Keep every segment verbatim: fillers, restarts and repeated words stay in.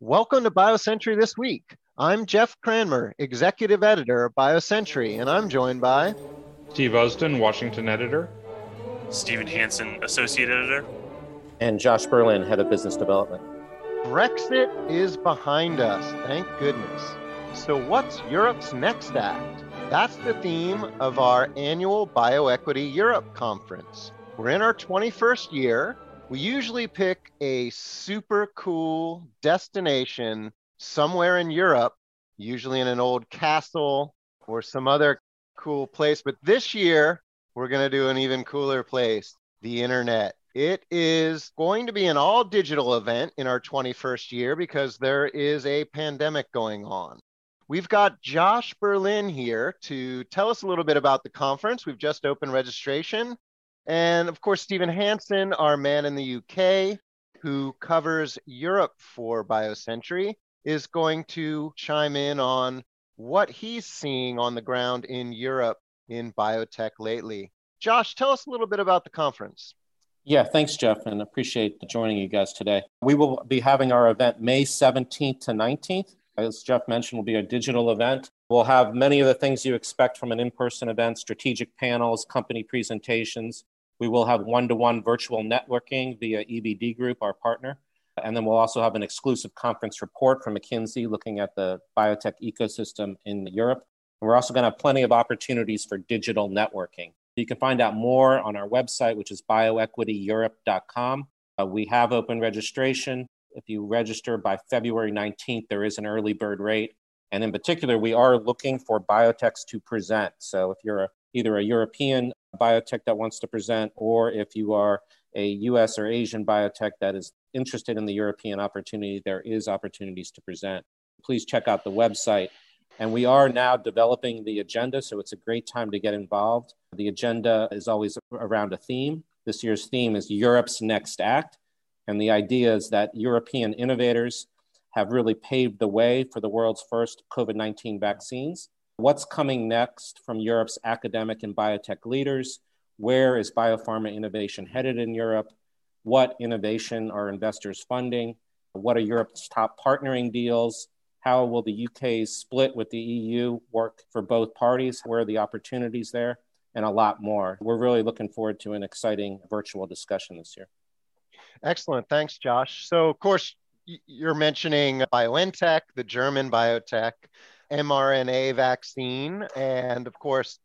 Welcome to BioCentury This Week. I'm Jeff Cranmer, Executive Editor of BioCentury, and I'm joined by Steve Usden, Washington Editor, Stephen Hansen, Associate Editor, and Josh Berlin, Head of Business Development. Brexit is behind us, thank goodness. So what's Europe's next act? That's the theme of our annual BioEquity Europe conference. We're in our twenty-first year. We usually pick a super cool destination somewhere in Europe, usually in an old castle or some other cool place. But this year, we're going to do an even cooler place, the internet. It is going to be an all-digital event in our twenty-first year because there is a pandemic going on. We've got Josh Berlin here to tell us a little bit about the conference. We've just opened registration. And of course, Stephen Hansen, our man in the U K, who covers Europe for BioCentury, is going to chime in on what he's seeing on the ground in Europe in biotech lately. Josh, tell us a little bit about the conference. Yeah, thanks, Jeff, and appreciate joining you guys today. We will be having our event May seventeenth to nineteenth. As Jeff mentioned, it will be a digital event. We'll have many of the things you expect from an in-person event: strategic panels, company presentations. We will have one-to-one virtual networking via E B D Group, our partner. And then we'll also have an exclusive conference report from McKinsey looking at the biotech ecosystem in Europe. And we're also going to have plenty of opportunities for digital networking. You can find out more on our website, which is bioequity europe dot com. Uh, we have open registration. If you register by February nineteenth, there is an early bird rate. And in particular, we are looking for biotechs to present. So if you're a, either a European biotech that wants to present, or if you are a U S or Asian biotech that is interested in the European opportunity, there is opportunities to present. Please check out the website. And we are now developing the agenda, so it's a great time to get involved. The agenda is always around a theme. This year's theme is Europe's Next Act. And the idea is that European innovators have really paved the way for the world's first COVID nineteen vaccines. What's coming next from Europe's academic and biotech leaders? Where is biopharma innovation headed in Europe? What innovation are investors funding? What are Europe's top partnering deals? How will the U K's split with the E U work for both parties? Where are the opportunities there? And a lot more. We're really looking forward to an exciting virtual discussion this year. Excellent. Thanks, Josh. So, of course, you're mentioning BioNTech, the German biotech, mRNA vaccine, and, of course,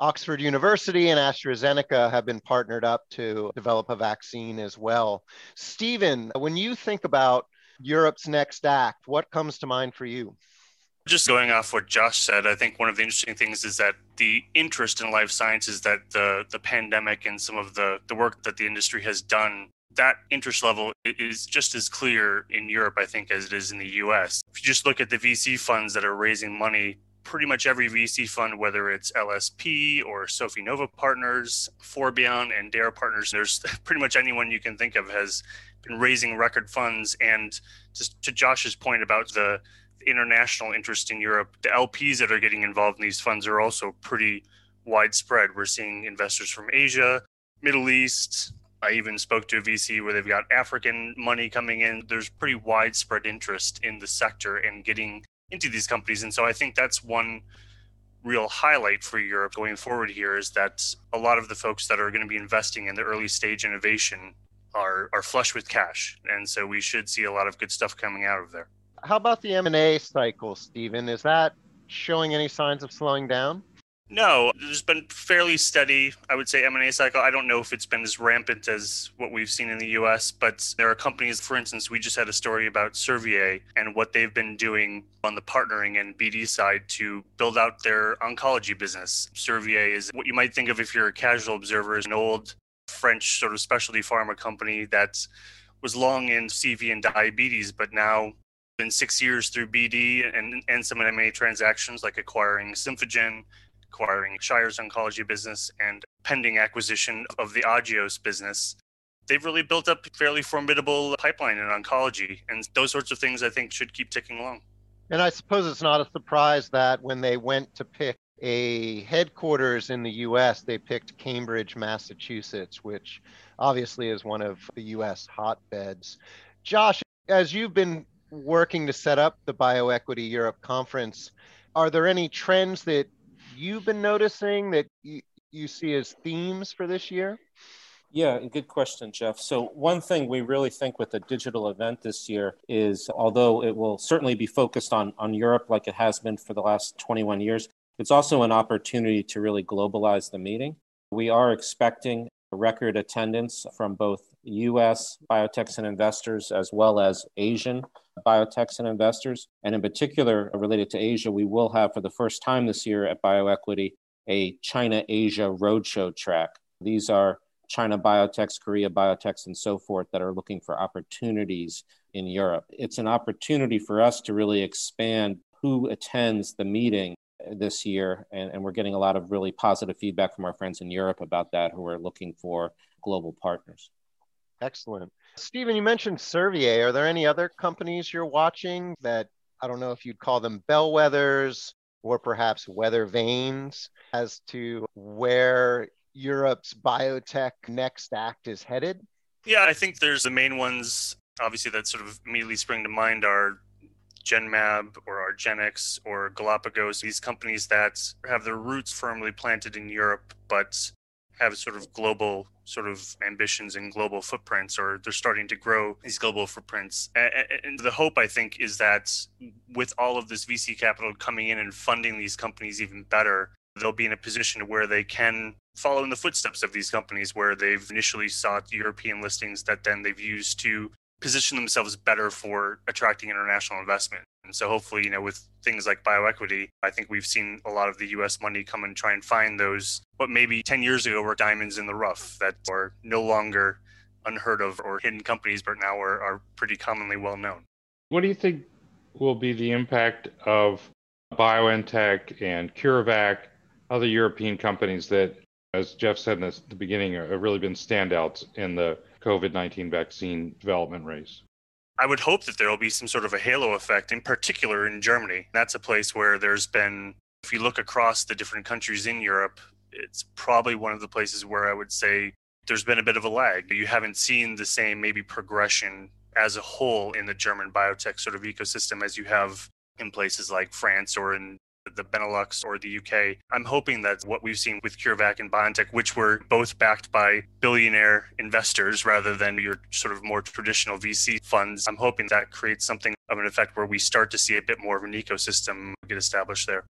Oxford University and AstraZeneca have been partnered up to develop a vaccine as well. Stephen, when you think about Europe's next act, what comes to mind for you? Just going off what Josh said, I think one of the interesting things is that the interest in life sciences that the, the pandemic and some of the, the work that the industry has done, that interest level is just as clear in Europe, I think, as it is in the U S. If you just look at the V C funds that are raising money, pretty much every V C fund, whether it's L S P or Sofinova Partners, Forbion and Dare Partners, there's pretty much anyone you can think of has been raising record funds. And just to Josh's point about the international interest in Europe, the L Ps that are getting involved in these funds are also pretty widespread. We're seeing investors from Asia, Middle East. I even spoke to a V C where they've got African money coming in. There's pretty widespread interest in the sector and getting into these companies. And so I think that's one real highlight for Europe going forward here, is that a lot of the folks that are going to be investing in the early stage innovation are, are flush with cash. And so we should see a lot of good stuff coming out of there. How about the M and A cycle, Stephen? Is that showing any signs of slowing down? No, there's been fairly steady, I would say, M and A cycle. I don't know if it's been as rampant as what we've seen in the U S, but there are companies, for instance, we just had a story about Servier and what they've been doing on the partnering and B D side to build out their oncology business. Servier is what you might think of, if you're a casual observer, as an old French sort of specialty pharma company that was long in C V and diabetes, but now in six years through B D and, and some M and A transactions, like acquiring Symphogen, acquiring Shire's oncology business, and pending acquisition of the Agios business, they've really built up a fairly formidable pipeline in oncology. And those sorts of things, I think, should keep ticking along. And I suppose it's not a surprise that when they went to pick a headquarters in the U S, they picked Cambridge, Massachusetts, which obviously is one of the U S hotbeds. Josh, as you've been working to set up the BioEquity Europe conference. Are there any trends that you've been noticing that you, you see as themes for this year? Yeah, good question, Jeff. So one thing we really think with the digital event this year is, although it will certainly be focused on, on Europe like it has been for the last twenty-one years, it's also an opportunity to really globalize the meeting. We are expecting record attendance from both U S biotechs and investors, as well as Asian biotechs and investors. And in particular, related to Asia, we will have for the first time this year at BioEquity, a China-Asia roadshow track. These are China biotechs, Korea biotechs, and so forth that are looking for opportunities in Europe. It's an opportunity for us to really expand who attends the meeting this year, and, and we're getting a lot of really positive feedback from our friends in Europe about that, who are looking for global partners. Excellent. Stephen, you mentioned Servier. Are there any other companies you're watching that, I don't know if you'd call them bellwethers or perhaps weather vanes as to where Europe's biotech next act is headed? Yeah, I think there's the main ones, obviously, that sort of immediately spring to mind are Genmab or Argenix or Galapagos, these companies that have their roots firmly planted in Europe, but have sort of global sort of ambitions and global footprints, or they're starting to grow these global footprints. And the hope, I think, is that with all of this V C capital coming in and funding these companies even better, they'll be in a position where they can follow in the footsteps of these companies where they've initially sought European listings that then they've used to position themselves better for attracting international investment. And so hopefully, you know, with things like BioEquity, I think we've seen a lot of the U S money come and try and find those, what maybe ten years ago were diamonds in the rough that are no longer unheard of or hidden companies, but now are, are pretty commonly well known. What do you think will be the impact of BioNTech and CureVac, other European companies that, as Jeff said in the, the beginning, have really been standouts in the COVID nineteen vaccine development race? I would hope that there will be some sort of a halo effect, in particular in Germany. That's a place where there's been, if you look across the different countries in Europe, it's probably one of the places where I would say there's been a bit of a lag. You haven't seen the same maybe progression as a whole in the German biotech sort of ecosystem as you have in places like France or in the Benelux or the U K. I'm hoping that what we've seen with CureVac and BioNTech, which were both backed by billionaire investors rather than your sort of more traditional V C funds, I'm hoping that creates something of an effect where we start to see a bit more of an ecosystem get established there.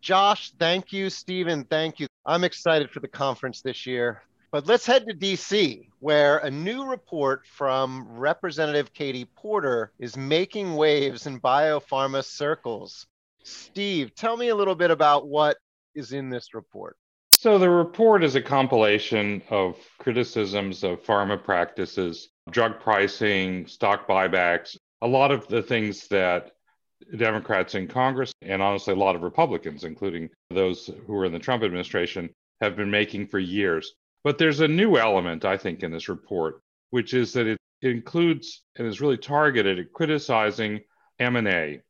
Josh, thank you. Stephen, thank you. I'm excited for the conference this year. But let's head to D C, where a new report from Representative Katie Porter is making waves in biopharma circles. Steve, tell me a little bit about what is in this report. So the report is a compilation of criticisms of pharma practices, drug pricing, stock buybacks, a lot of the things that Democrats in Congress, and honestly, a lot of Republicans, including those who were in the Trump administration, have been making for years. But there's a new element, I think, in this report, which is that it includes and is really targeted at criticizing M and A.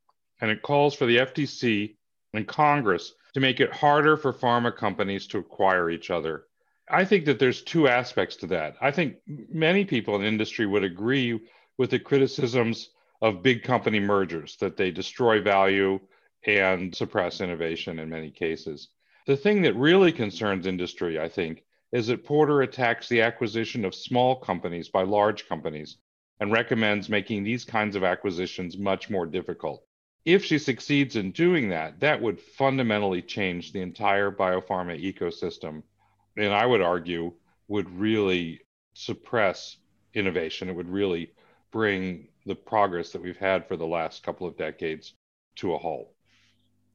And it calls for the F T C and Congress to make it harder for pharma companies to acquire each other. I think that there's two aspects to that. I think many people in industry would agree with the criticisms of big company mergers, that they destroy value and suppress innovation in many cases. The thing that really concerns industry, I think, is that Porter attacks the acquisition of small companies by large companies and recommends making these kinds of acquisitions much more difficult. If she succeeds in doing that, that would fundamentally change the entire biopharma ecosystem, and I would argue would really suppress innovation. It would really bring the progress that we've had for the last couple of decades to a halt.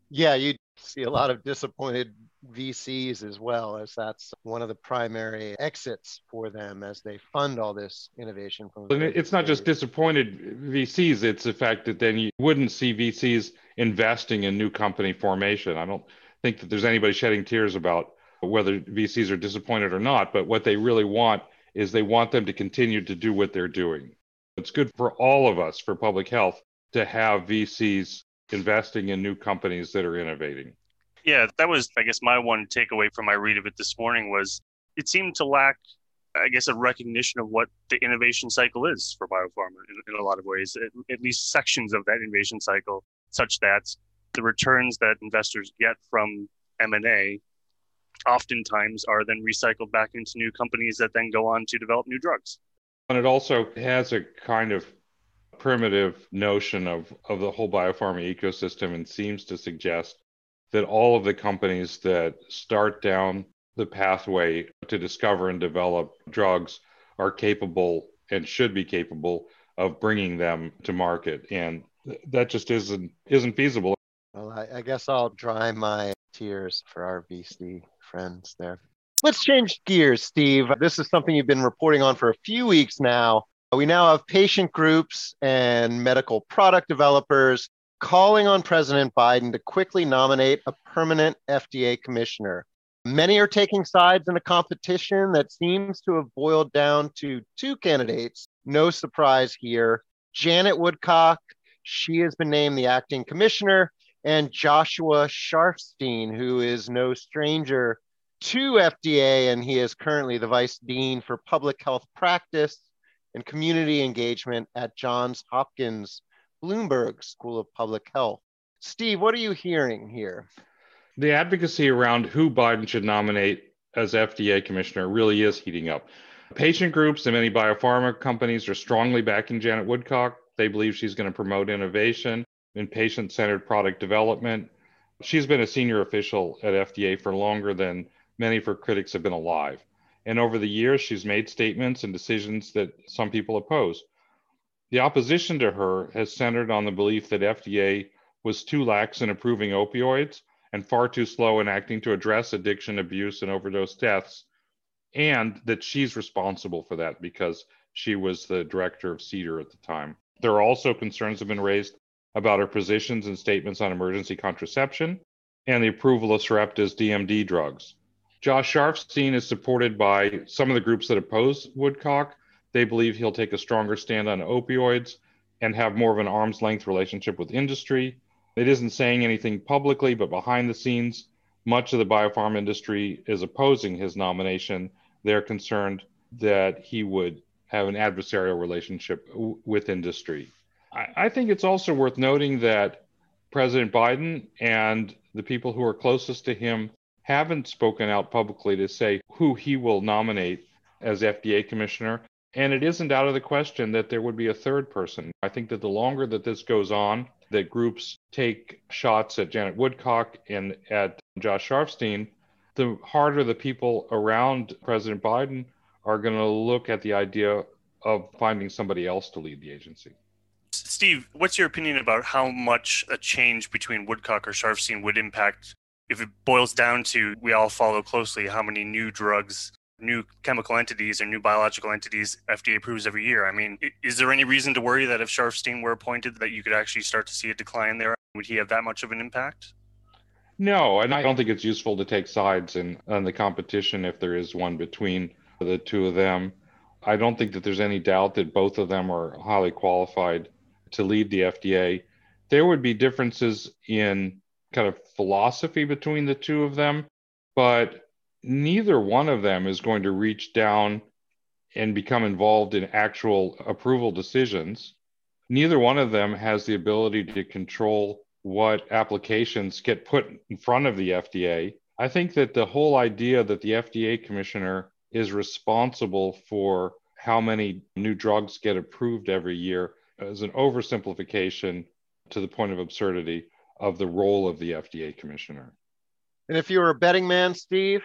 Yeah, you'd see a lot of disappointed V Cs as well, as that's one of the primary exits for them as they fund all this innovation. From and it's not just disappointed V Cs, it's the fact that then you wouldn't see V Cs investing in new company formation. I don't think that there's anybody shedding tears about whether V Cs are disappointed or not, but what they really want is they want them to continue to do what they're doing. It's good for all of us, for public health, to have V Cs investing in new companies that are innovating. Yeah, that was, I guess, my one takeaway from my read of it this morning was it seemed to lack I guess, a recognition of what the innovation cycle is for biopharma in, in a lot of ways, at, at least sections of that innovation cycle, such that the returns that investors get from M and A oftentimes are then recycled back into new companies that then go on to develop new drugs. And it also has a kind of primitive notion of, of the whole biopharma ecosystem, and seems to suggest that all of the companies that start down the pathway to discover and develop drugs are capable and should be capable of bringing them to market. And th- that just isn't isn't feasible. Well, I, I guess I'll dry my tears for our V C friends there. Let's change gears, Steve. This is something you've been reporting on for a few weeks now. We now have patient groups and medical product developers calling on President Biden to quickly nominate a permanent F D A commissioner. Many are taking sides in a competition that seems to have boiled down to two candidates. No surprise here. Janet Woodcock, she has been named the acting commissioner, and Joshua Sharfstein, who is no stranger to F D A, and he is currently the Vice Dean for Public Health Practice and Community Engagement at Johns Hopkins Bloomberg School of Public Health. Steve, what are you hearing here? The advocacy around who Biden should nominate as F D A commissioner really is heating up. Patient groups and many biopharma companies are strongly backing Janet Woodcock. They believe she's going to promote innovation in patient-centered product development. She's been a senior official at F D A for longer than many of her critics have been alive. And over the years, she's made statements and decisions that some people oppose. The opposition to her has centered on the belief that F D A was too lax in approving opioids and far too slow in acting to address addiction, abuse, and overdose deaths, and that she's responsible for that because she was the director of C D E R at the time. There are also concerns that have been raised about her positions and statements on emergency contraception and the approval of Sarepta's D M D drugs. Josh Sharfstein is supported by some of the groups that oppose Woodcock. They believe he'll take a stronger stand on opioids and have more of an arm's length relationship with industry. It isn't saying anything publicly, but behind the scenes, much of the biopharm industry is opposing his nomination. They're concerned that he would have an adversarial relationship w- with industry. I-, I think it's also worth noting that President Biden and the people who are closest to him haven't spoken out publicly to say who he will nominate as F D A commissioner. And it isn't out of the question that there would be a third person. I think that the longer that this goes on, that groups take shots at Janet Woodcock and at Josh Sharfstein, the harder the people around President Biden are going to look at the idea of finding somebody else to lead the agency. Steve, what's your opinion about how much a change between Woodcock or Sharfstein would impact, if it boils down to, we all follow closely how many new drugs, new chemical entities or new biological entities F D A approves every year? I mean, is there any reason to worry that if Sharfstein were appointed that you could actually start to see a decline there? Would he have that much of an impact? No, and I don't think it's useful to take sides in, in the competition if there is one between the two of them. I don't think that there's any doubt that both of them are highly qualified to lead the F D A. There would be differences in kind of philosophy between the two of them, but neither one of them is going to reach down and become involved in actual approval decisions. Neither one of them has the ability to control what applications get put in front of the F D A. I think that the whole idea that the F D A commissioner is responsible for how many new drugs get approved every year is an oversimplification, to the point of absurdity, of the role of the F D A commissioner. And if you were a betting man, Steve?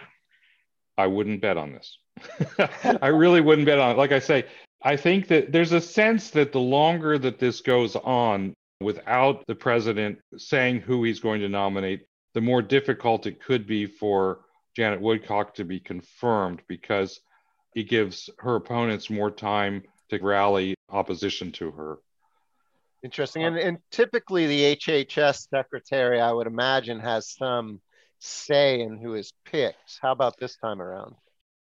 I wouldn't bet on this. I really wouldn't bet on it. Like I say, I think that there's a sense that the longer that this goes on without the president saying who he's going to nominate, the more difficult it could be for Janet Woodcock to be confirmed, because it gives her opponents more time to rally opposition to her. Interesting. And, and typically the H H S secretary, I would imagine, has some say in who is picked. How about this time around?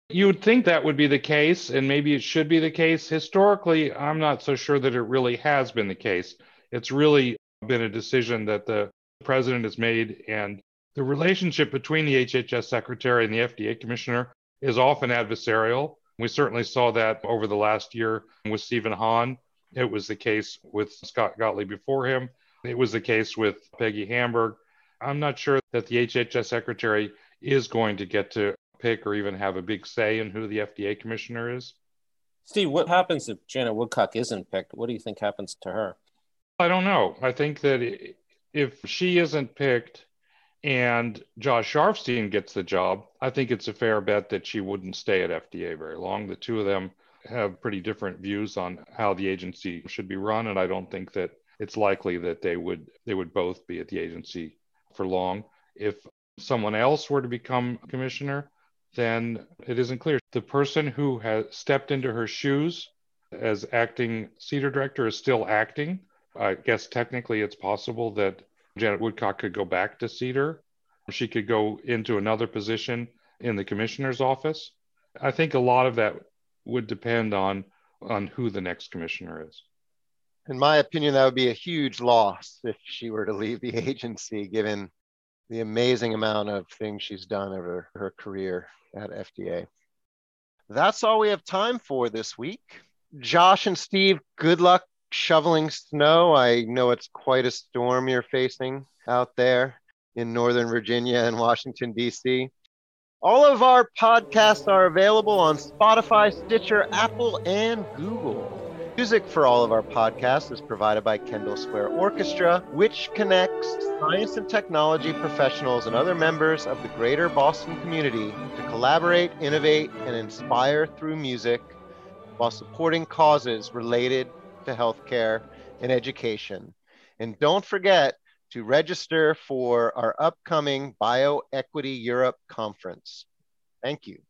You would think that would be the case, and maybe it should be the case. Historically, I'm not so sure that it really has been the case. It's really been a decision that the president has made, and the relationship between the H H S secretary and the F D A commissioner is often adversarial. We certainly saw that over the last year with Stephen Hahn. It was the case with Scott Gottlieb before him. It was the case with Peggy Hamburg. I'm not sure that the H H S secretary is going to get to pick or even have a big say in who the F D A commissioner is. Steve, what happens if Janet Woodcock isn't picked? What do you think happens to her? I don't know. I think that if she isn't picked and Josh Sharfstein gets the job, I think it's a fair bet that she wouldn't stay at F D A very long. The two of them have pretty different views on how the agency should be run, and I don't think that it's likely that they would they would both be at the agency for long. If someone else were to become commissioner, then it isn't clear. The person who has stepped into her shoes as acting C D E R director is still acting. I guess technically it's possible that Janet Woodcock could go back to C D E R. She could go into another position in the commissioner's office. I think a lot of that would depend on, on who the next commissioner is. In my opinion, that would be a huge loss if she were to leave the agency, given the amazing amount of things she's done over her career at F D A. That's all we have time for this week. Josh and Steve, good luck shoveling snow. I know it's quite a storm you're facing out there in Northern Virginia and Washington, D C. All of our podcasts are available on Spotify, Stitcher, Apple, and Google. Music for all of our podcasts is provided by Kendall Square Orchestra, which connects science and technology professionals and other members of the greater Boston community to collaborate, innovate, and inspire through music while supporting causes related to healthcare and education. And don't forget to register for our upcoming BioEquity Europe conference. Thank you.